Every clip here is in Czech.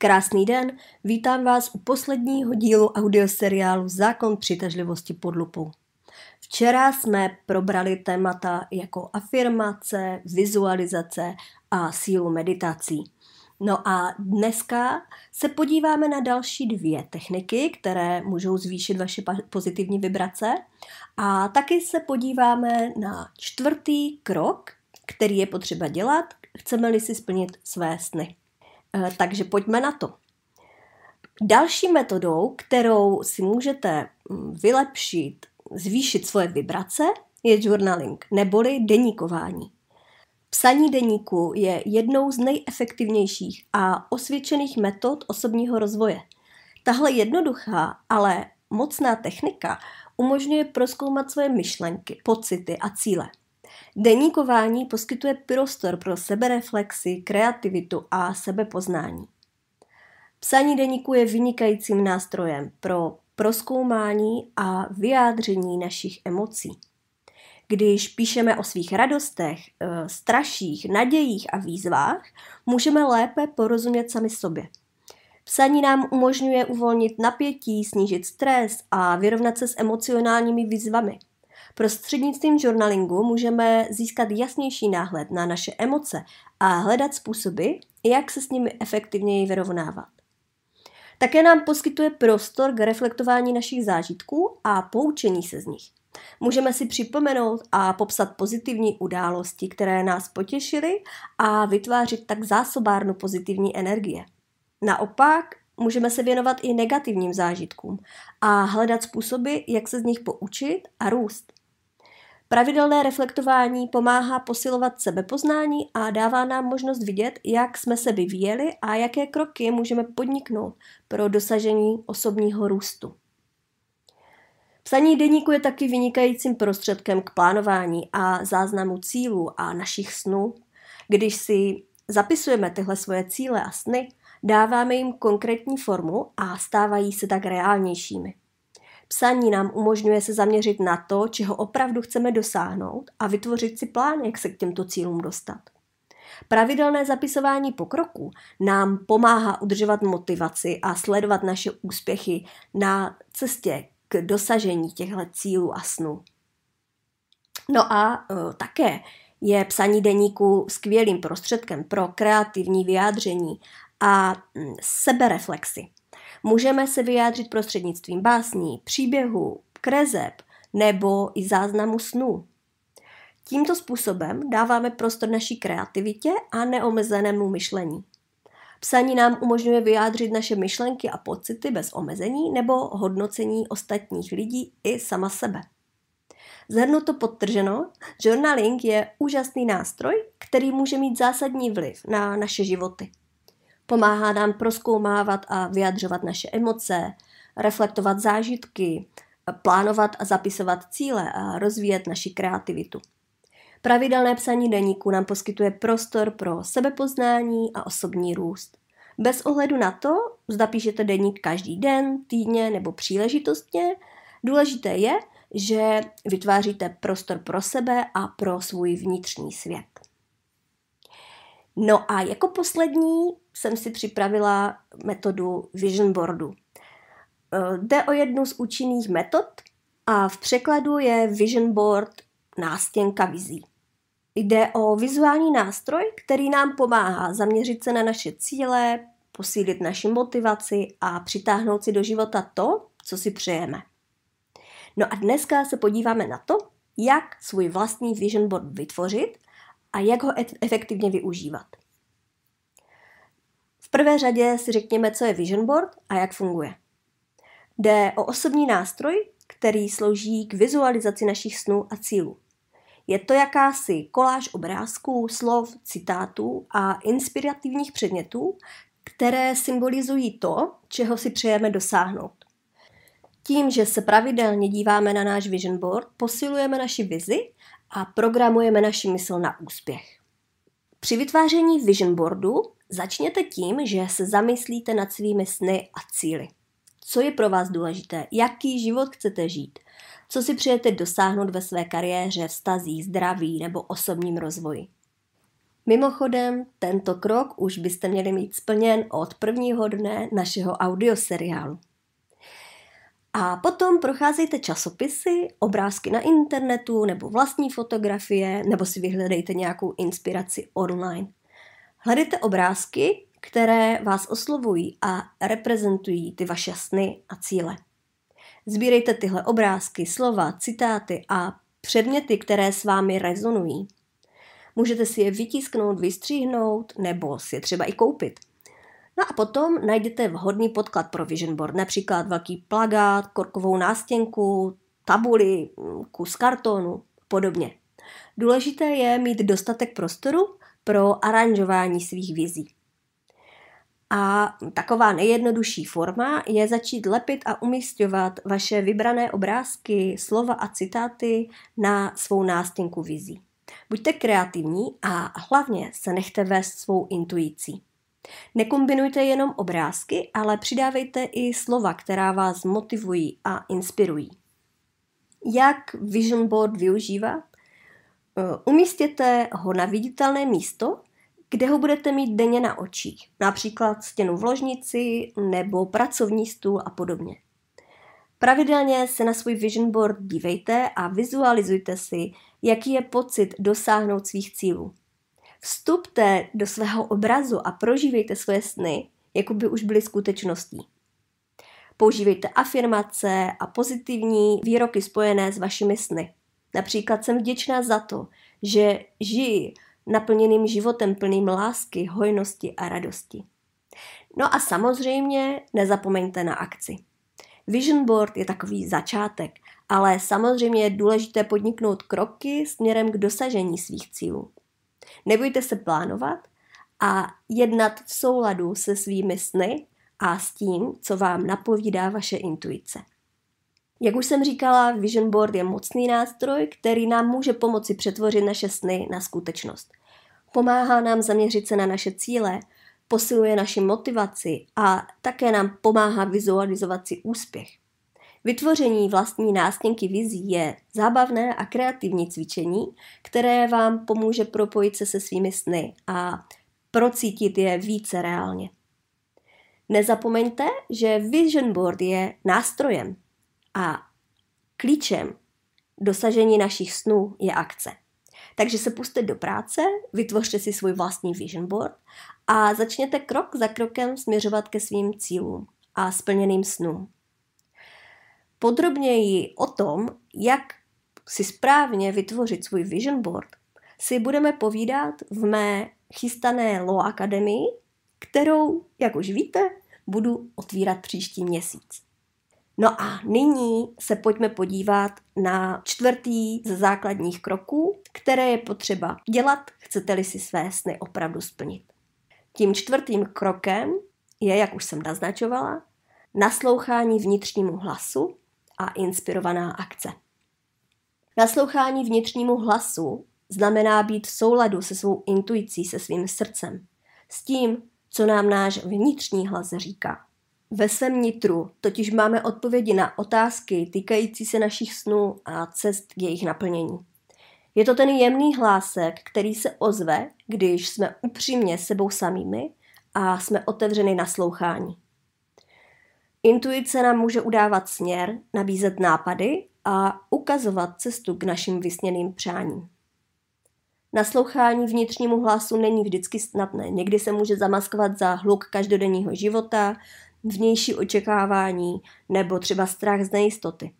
Krásný den, vítám vás u posledního dílu audioseriálu Zákon přitažlivosti pod lupou. Včera jsme probrali témata jako afirmace, vizualizace a sílu meditací. No a dneska se podíváme na další dvě techniky, které můžou zvýšit vaše pozitivní vibrace. A taky se podíváme na čtvrtý krok, který je potřeba dělat, chceme-li si splnit své sny. Takže pojďme na to. Další metodou, kterou si můžete vylepšit, zvýšit svoje vibrace, je journaling, neboli deníkování. Psaní deníku je jednou z nejefektivnějších a osvědčených metod osobního rozvoje. Tahle jednoduchá, ale mocná technika umožňuje prozkoumat svoje myšlenky, pocity a cíle. Deníkování poskytuje prostor pro sebereflexi, kreativitu a sebepoznání. Psaní deníku je vynikajícím nástrojem pro prozkoumání a vyjádření našich emocí. Když píšeme o svých radostech, straších, nadějích a výzvách, můžeme lépe porozumět sami sobě. Psaní nám umožňuje uvolnit napětí, snížit stres a vyrovnat se s emocionálními výzvami. Prostřednictvím journalingu můžeme získat jasnější náhled na naše emoce a hledat způsoby, jak se s nimi efektivněji vyrovnávat. Také nám poskytuje prostor k reflektování našich zážitků a poučení se z nich. Můžeme si připomenout a popsat pozitivní události, které nás potěšily, a vytvářet tak zásobárnu pozitivní energie. Naopak, můžeme se věnovat i negativním zážitkům a hledat způsoby, jak se z nich poučit a růst. Pravidelné reflektování pomáhá posilovat sebepoznání a dává nám možnost vidět, jak jsme se vyvíjeli a jaké kroky můžeme podniknout pro dosažení osobního růstu. Psaní deníku je taky vynikajícím prostředkem k plánování a záznamu cílů a našich snů. Když si zapisujeme tyhle svoje cíle a sny, dáváme jim konkrétní formu a stávají se tak reálnějšími. Psaní nám umožňuje se zaměřit na to, čeho opravdu chceme dosáhnout, a vytvořit si plán, jak se k těmto cílům dostat. Pravidelné zapisování pokroků nám pomáhá udržovat motivaci a sledovat naše úspěchy na cestě k dosažení těchto cílů a snů. No a také je psaní deníku skvělým prostředkem pro kreativní vyjádření a sebereflexi. Můžeme se vyjádřit prostřednictvím básní, příběhů, kreseb nebo i záznamu snů. Tímto způsobem dáváme prostor naší kreativitě a neomezenému myšlení. Psaní nám umožňuje vyjádřit naše myšlenky a pocity bez omezení nebo hodnocení ostatních lidí i sama sebe. Zhrnuto podtrženo, journaling je úžasný nástroj, který může mít zásadní vliv na naše životy. Pomáhá nám prozkoumávat a vyjadřovat naše emoce, reflektovat zážitky, plánovat a zapisovat cíle a rozvíjet naši kreativitu. Pravidelné psaní deníku nám poskytuje prostor pro sebepoznání a osobní růst. Bez ohledu na to, zda píšete deník každý den, týdně nebo příležitostně, důležité je, že vytváříte prostor pro sebe a pro svůj vnitřní svět. No a jako poslední jsem si připravila metodu Vision Boardu. Jde o jednu z účinných metod a v překladu je Vision Board nástěnka vizí. Jde o vizuální nástroj, který nám pomáhá zaměřit se na naše cíle, posílit naši motivaci a přitáhnout si do života to, co si přejeme. No a dneska se podíváme na to, jak svůj vlastní Vision Board vytvořit a jak ho efektivně využívat. V prvé řadě si řekněme, co je Vision Board a jak funguje. Jde o osobní nástroj, který slouží k vizualizaci našich snů a cílů. Je to jakási koláž obrázků, slov, citátů a inspirativních předmětů, které symbolizují to, čeho si přejeme dosáhnout. Tím, že se pravidelně díváme na náš Vision Board, posilujeme naši vizi a programujeme naši mysl na úspěch. Při vytváření Vision Boardu začněte tím, že se zamyslíte nad svými sny a cíli. Co je pro vás důležité? Jaký život chcete žít? Co si přejete dosáhnout ve své kariéře, vztazích, zdraví nebo osobním rozvoji? Mimochodem, tento krok už byste měli mít splněn od prvního dne našeho audioseriálu. A potom procházejte časopisy, obrázky na internetu nebo vlastní fotografie, nebo si vyhledejte nějakou inspiraci online. Hledejte obrázky, které vás oslovují a reprezentují ty vaše sny a cíle. Sbírejte tyhle obrázky, slova, citáty a předměty, které s vámi rezonují. Můžete si je vytisknout, vystříhnout nebo si je třeba i koupit. No a potom najdete vhodný podklad pro Vision Board, například velký plakát, korkovou nástěnku, tabuli, kus kartonu, podobně. Důležité je mít dostatek prostoru pro aranžování svých vizí. A taková nejjednodušší forma je začít lepit a umísťovat vaše vybrané obrázky, slova a citáty na svou nástěnku vizí. Buďte kreativní a hlavně se nechte vést svou intuicí. Nekombinujte jenom obrázky, ale přidávejte i slova, která vás motivují a inspirují. Jak Vision Board využívat? Umístěte ho na viditelné místo, kde ho budete mít denně na očích, například stěnu v ložnici nebo pracovní stůl a podobně. Pravidelně se na svůj Vision Board dívejte a vizualizujte si, jaký je pocit dosáhnout svých cílů. Vstupte do svého obrazu a prožívejte svoje sny, jako by už byly skutečností. Používejte afirmace a pozitivní výroky spojené s vašimi sny. Například jsem vděčná za to, že žiji naplněným životem plným lásky, hojnosti a radosti. No a samozřejmě nezapomeňte na akci. Vision Board je takový začátek, ale samozřejmě je důležité podniknout kroky směrem k dosažení svých cílů. Nebojte se plánovat a jednat v souladu se svými sny a s tím, co vám napovídá vaše intuice. Jak už jsem říkala, Vision Board je mocný nástroj, který nám může pomoci přetvořit naše sny na skutečnost. Pomáhá nám zaměřit se na naše cíle, posiluje naši motivaci a také nám pomáhá vizualizovat si úspěch. Vytvoření vlastní nástěnky vizí je zábavné a kreativní cvičení, které vám pomůže propojit se se svými sny a procítit je více reálně. Nezapomeňte, že Vision Board je nástrojem a klíčem dosažení našich snů je akce. Takže se pusťte do práce, vytvořte si svůj vlastní Vision Board a začněte krok za krokem směřovat ke svým cílům a splněným snům. Podrobněji o tom, jak si správně vytvořit svůj Vision Board, si budeme povídat v mé chystané LOA Akademii, kterou, jak už víte, budu otvírat příští měsíc. No a nyní se pojďme podívat na čtvrtý ze základních kroků, které je potřeba dělat, chcete-li si své sny opravdu splnit. Tím čtvrtým krokem je, jak už jsem naznačovala, naslouchání vnitřnímu hlasu a inspirovaná akce. Naslouchání vnitřnímu hlasu znamená být v souladu se svou intuicí, se svým srdcem, s tím, co nám náš vnitřní hlas říká. Ve svém nitru totiž máme odpovědi na otázky týkající se našich snů a cest k jejich naplnění. Je to ten jemný hlásek, který se ozve, když jsme upřímně sebou samými a jsme otevřeni naslouchání. Intuice nám může udávat směr, nabízet nápady a ukazovat cestu k našim vysněným přáním. Naslouchání vnitřnímu hlasu není vždycky snadné. Někdy se může zamaskovat za hluk každodenního života, vnější očekávání nebo třeba strach z nejistoty.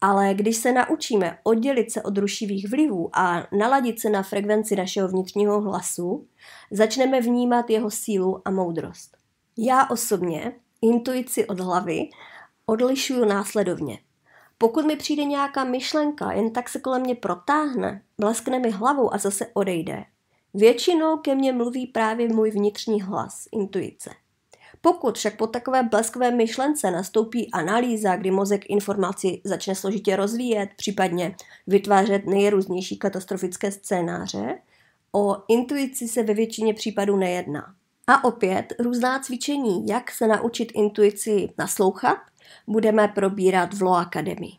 Ale když se naučíme oddělit se od rušivých vlivů a naladit se na frekvenci našeho vnitřního hlasu, začneme vnímat jeho sílu a moudrost. Já osobně intuici od hlavy odlišuju následovně. Pokud mi přijde nějaká myšlenka, jen tak se kolem mě protáhne, bleskne mi hlavou a zase odejde, většinou ke mně mluví právě můj vnitřní hlas, intuice. Pokud však po takové bleskové myšlence nastoupí analýza, kdy mozek informaci začne složitě rozvíjet, případně vytvářet nejrůznější katastrofické scénáře, o intuici se ve většině případů nejedná. A opět různá cvičení, jak se naučit intuici naslouchat, budeme probírat v LOA Akademii.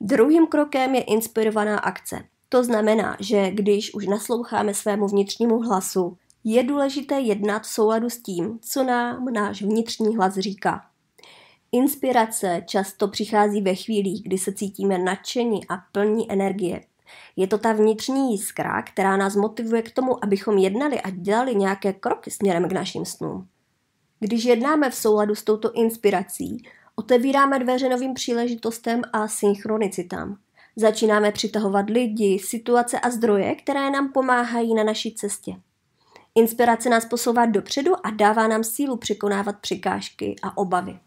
Druhým krokem je inspirovaná akce. To znamená, že když už nasloucháme svému vnitřnímu hlasu, je důležité jednat v souladu s tím, co nám náš vnitřní hlas říká. Inspirace často přichází ve chvílích, kdy se cítíme nadšení a plní energie. Je to ta vnitřní jiskra, která nás motivuje k tomu, abychom jednali a dělali nějaké kroky směrem k našim snům. Když jednáme v souladu s touto inspirací, otevíráme dveře novým příležitostem a synchronicitám. Začínáme přitahovat lidi, situace a zdroje, které nám pomáhají na naší cestě. Inspirace nás posouvá dopředu a dává nám sílu překonávat překážky a obavy.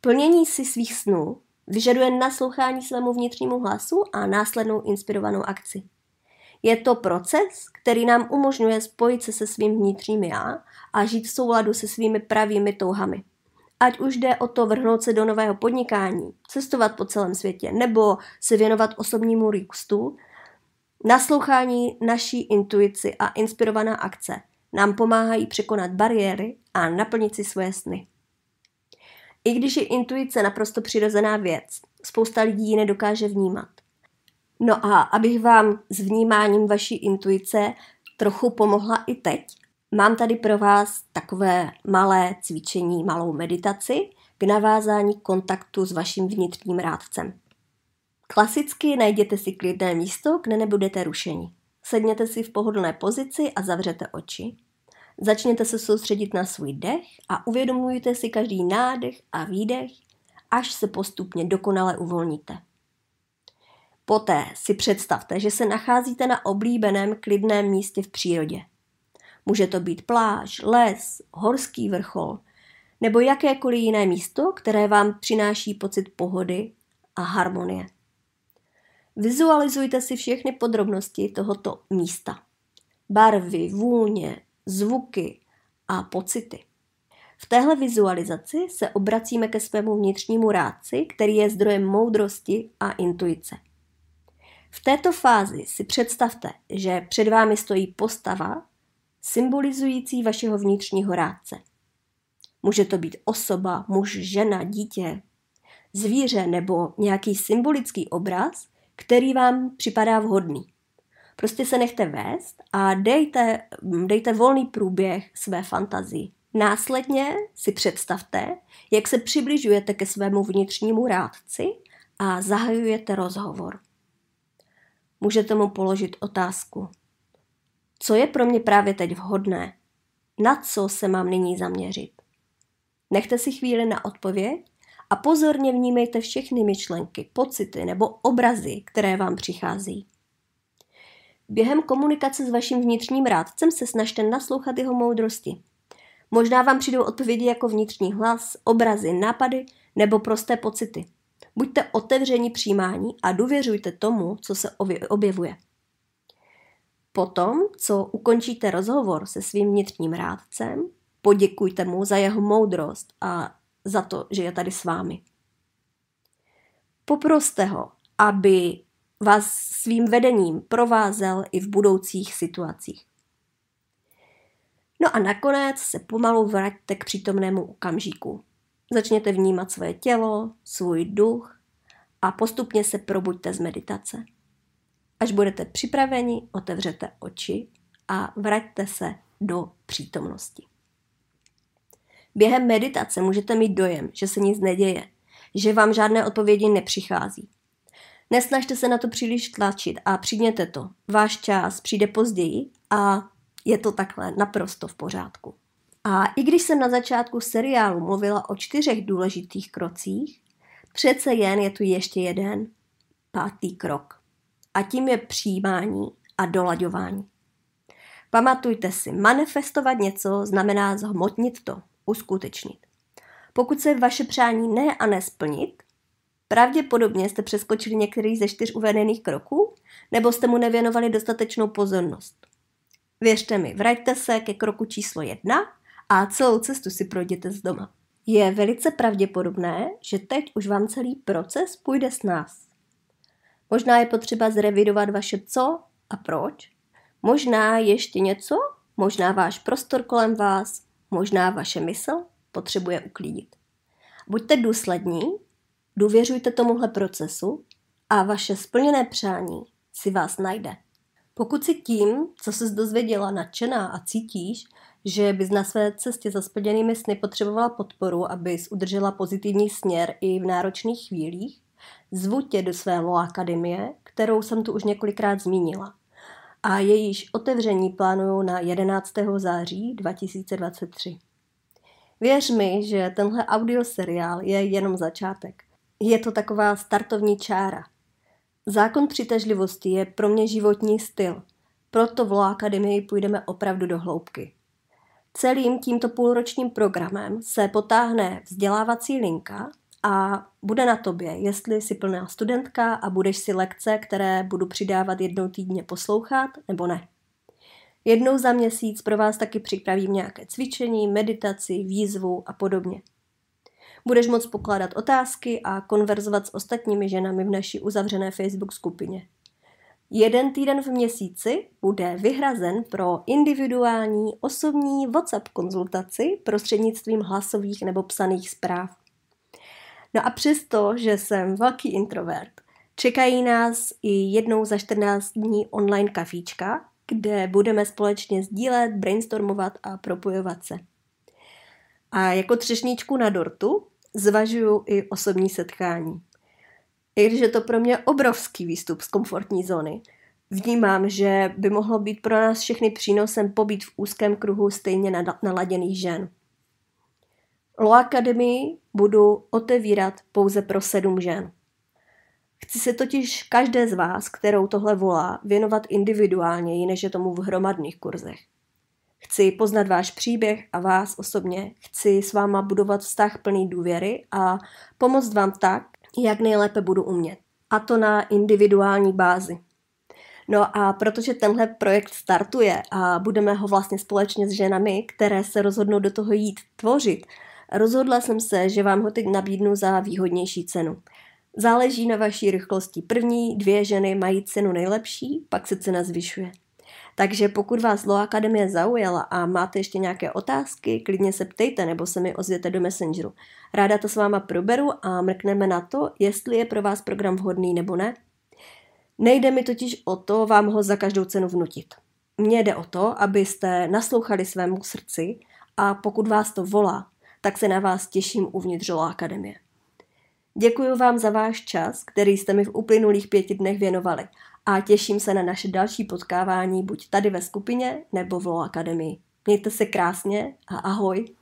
Plnění si svých snů vyžaduje naslouchání svému vnitřnímu hlasu a následnou inspirovanou akci. Je to proces, který nám umožňuje spojit se se svým vnitřním já a žít v souladu se svými pravými touhami. Ať už jde o to vrhnout se do nového podnikání, cestovat po celém světě nebo se věnovat osobnímu růstu, naslouchání naší intuici a inspirovaná akce nám pomáhají překonat bariéry a naplnit si svoje sny. I když je intuice naprosto přirozená věc, spousta lidí ji nedokáže vnímat. No a abych vám s vnímáním vaší intuice trochu pomohla i teď, mám tady pro vás takové malé cvičení, malou meditaci k navázání kontaktu s vaším vnitřním rádcem. Klasicky najděte si klidné místo, kde nebudete rušeni. Sedněte si v pohodlné pozici a zavřete oči. Začněte se soustředit na svůj dech a uvědomujte si každý nádech a výdech, až se postupně dokonale uvolníte. Poté si představte, že se nacházíte na oblíbeném klidném místě v přírodě. Může to být pláž, les, horský vrchol nebo jakékoliv jiné místo, které vám přináší pocit pohody a harmonie. Vizualizujte si všechny podrobnosti tohoto místa. Barvy, vůně, zvuky a pocity. V téhle vizualizaci se obracíme ke svému vnitřnímu rádci, který je zdrojem moudrosti a intuice. V této fázi si představte, že před vámi stojí postava symbolizující vašeho vnitřního rádce. Může to být osoba, muž, žena, dítě, zvíře nebo nějaký symbolický obraz, který vám připadá vhodný. Prostě se nechte vést a dejte volný průběh své fantazii. Následně si představte, jak se přibližujete ke svému vnitřnímu rádci a zahajujete rozhovor. Můžete mu položit otázku. Co je pro mě právě teď vhodné? Na co se mám nyní zaměřit? Nechte si chvíli na odpověď a pozorně vnímejte všechny myšlenky, pocity nebo obrazy, které vám přichází. Během komunikace s vaším vnitřním rádcem se snažte naslouchat jeho moudrosti. Možná vám přijdou odpovědi jako vnitřní hlas, obrazy, nápady nebo prosté pocity. Buďte otevření přijímání a důvěřujte tomu, co se objevuje. Potom, co ukončíte rozhovor se svým vnitřním rádcem, poděkujte mu za jeho moudrost a za to, že je tady s vámi. Poproste ho, aby vás svým vedením provázel i v budoucích situacích. No a nakonec se pomalu vraťte k přítomnému okamžiku. Začněte vnímat své tělo, svůj duch a postupně se probuďte z meditace. Až budete připraveni, otevřete oči a vraťte se do přítomnosti. Během meditace můžete mít dojem, že se nic neděje, že vám žádné odpovědi nepřichází. Nesnažte se na to příliš tlačit a přijměte to. Váš čas přijde později a je to takhle naprosto v pořádku. A i když jsem na začátku seriálu mluvila o 4 důležitých krocích, přece jen je tu ještě jeden, 5. krok. A tím je přijímání a dolaďování. Pamatujte si, manifestovat něco znamená zhmotnit to, uskutečnit. Pokud se vaše přání ne a nesplnit, pravděpodobně jste přeskočili některý ze 4 uvedených kroků, nebo jste mu nevěnovali dostatečnou pozornost. Věřte mi, vraťte se ke kroku číslo 1 a celou cestu si projděte z doma. Je velice pravděpodobné, že teď už vám celý proces půjde s nás. Možná je potřeba zrevidovat vaše co a proč, možná ještě něco, možná váš prostor kolem vás, možná vaše mysl potřebuje uklidit. Buďte důslední, důvěřujte tomuhle procesu a vaše splněné přání si vás najde. Pokud si tím, co jsi dozvěděla, nadšená a cítíš, že bys na své cestě za splněnými sny potřebovala podporu, abys udržela pozitivní směr i v náročných chvílích, zvu tě do své LOA Akademie, kterou jsem tu už několikrát zmínila. A jejíž otevření plánuju na 11. září 2023. Věř mi, že tenhle audioseriál je jenom začátek. Je to taková startovní čára. Zákon přitažlivosti je pro mě životní styl, proto v LOA Akademii půjdeme opravdu do hloubky. Celým tímto půlročním programem se potáhne vzdělávací linka a bude na tobě, jestli jsi plná studentka a budeš si lekce, které budu přidávat jednou týdně, poslouchat nebo ne. Jednou za měsíc pro vás taky připravím nějaké cvičení, meditaci, výzvu a podobně. Budeš moct pokládat otázky a konverzovat s ostatními ženami v naší uzavřené Facebook skupině. Jeden týden v měsíci bude vyhrazen pro individuální osobní WhatsApp konzultaci prostřednictvím hlasových nebo psaných zpráv. No a přesto, že jsem velký introvert, čekají nás i jednou za 14 dní online kafíčka, kde budeme společně sdílet, brainstormovat a propojovat se. A jako třešničku na dortu zvažuju i osobní setkání. I když je to pro mě obrovský výstup z komfortní zóny, vnímám, že by mohlo být pro nás všechny přínosem pobýt v úzkém kruhu stejně naladěných žen. LOA Akademii budu otevírat pouze pro 7 žen. Chci se totiž každé z vás, kterou tohle volá, věnovat individuálněji, než je tomu v hromadných kurzech. Chci poznat váš příběh a vás osobně, chci s váma budovat vztah plný důvěry a pomoct vám tak, jak nejlépe budu umět. A to na individuální bázi. No a protože tenhle projekt startuje a budeme ho vlastně společně s ženami, které se rozhodnou do toho jít tvořit, rozhodla jsem se, že vám ho teď nabídnu za výhodnější cenu. Záleží na vaší rychlosti. První 2 ženy mají cenu nejlepší, pak se cena zvyšuje. Takže pokud vás LOA Akademie zaujala a máte ještě nějaké otázky, klidně se ptejte nebo se mi ozvěte do Messengeru. Ráda to s váma proberu a mrkneme na to, jestli je pro vás program vhodný nebo ne. Nejde mi totiž o to vám ho za každou cenu vnutit. Mně jde o to, abyste naslouchali svému srdci a pokud vás to volá, tak se na vás těším uvnitř LOA Akademie. Děkuji vám za váš čas, který jste mi v uplynulých 5 dnech věnovali a těším se na naše další potkávání buď tady ve skupině nebo v LOA Akademii. Mějte se krásně a ahoj!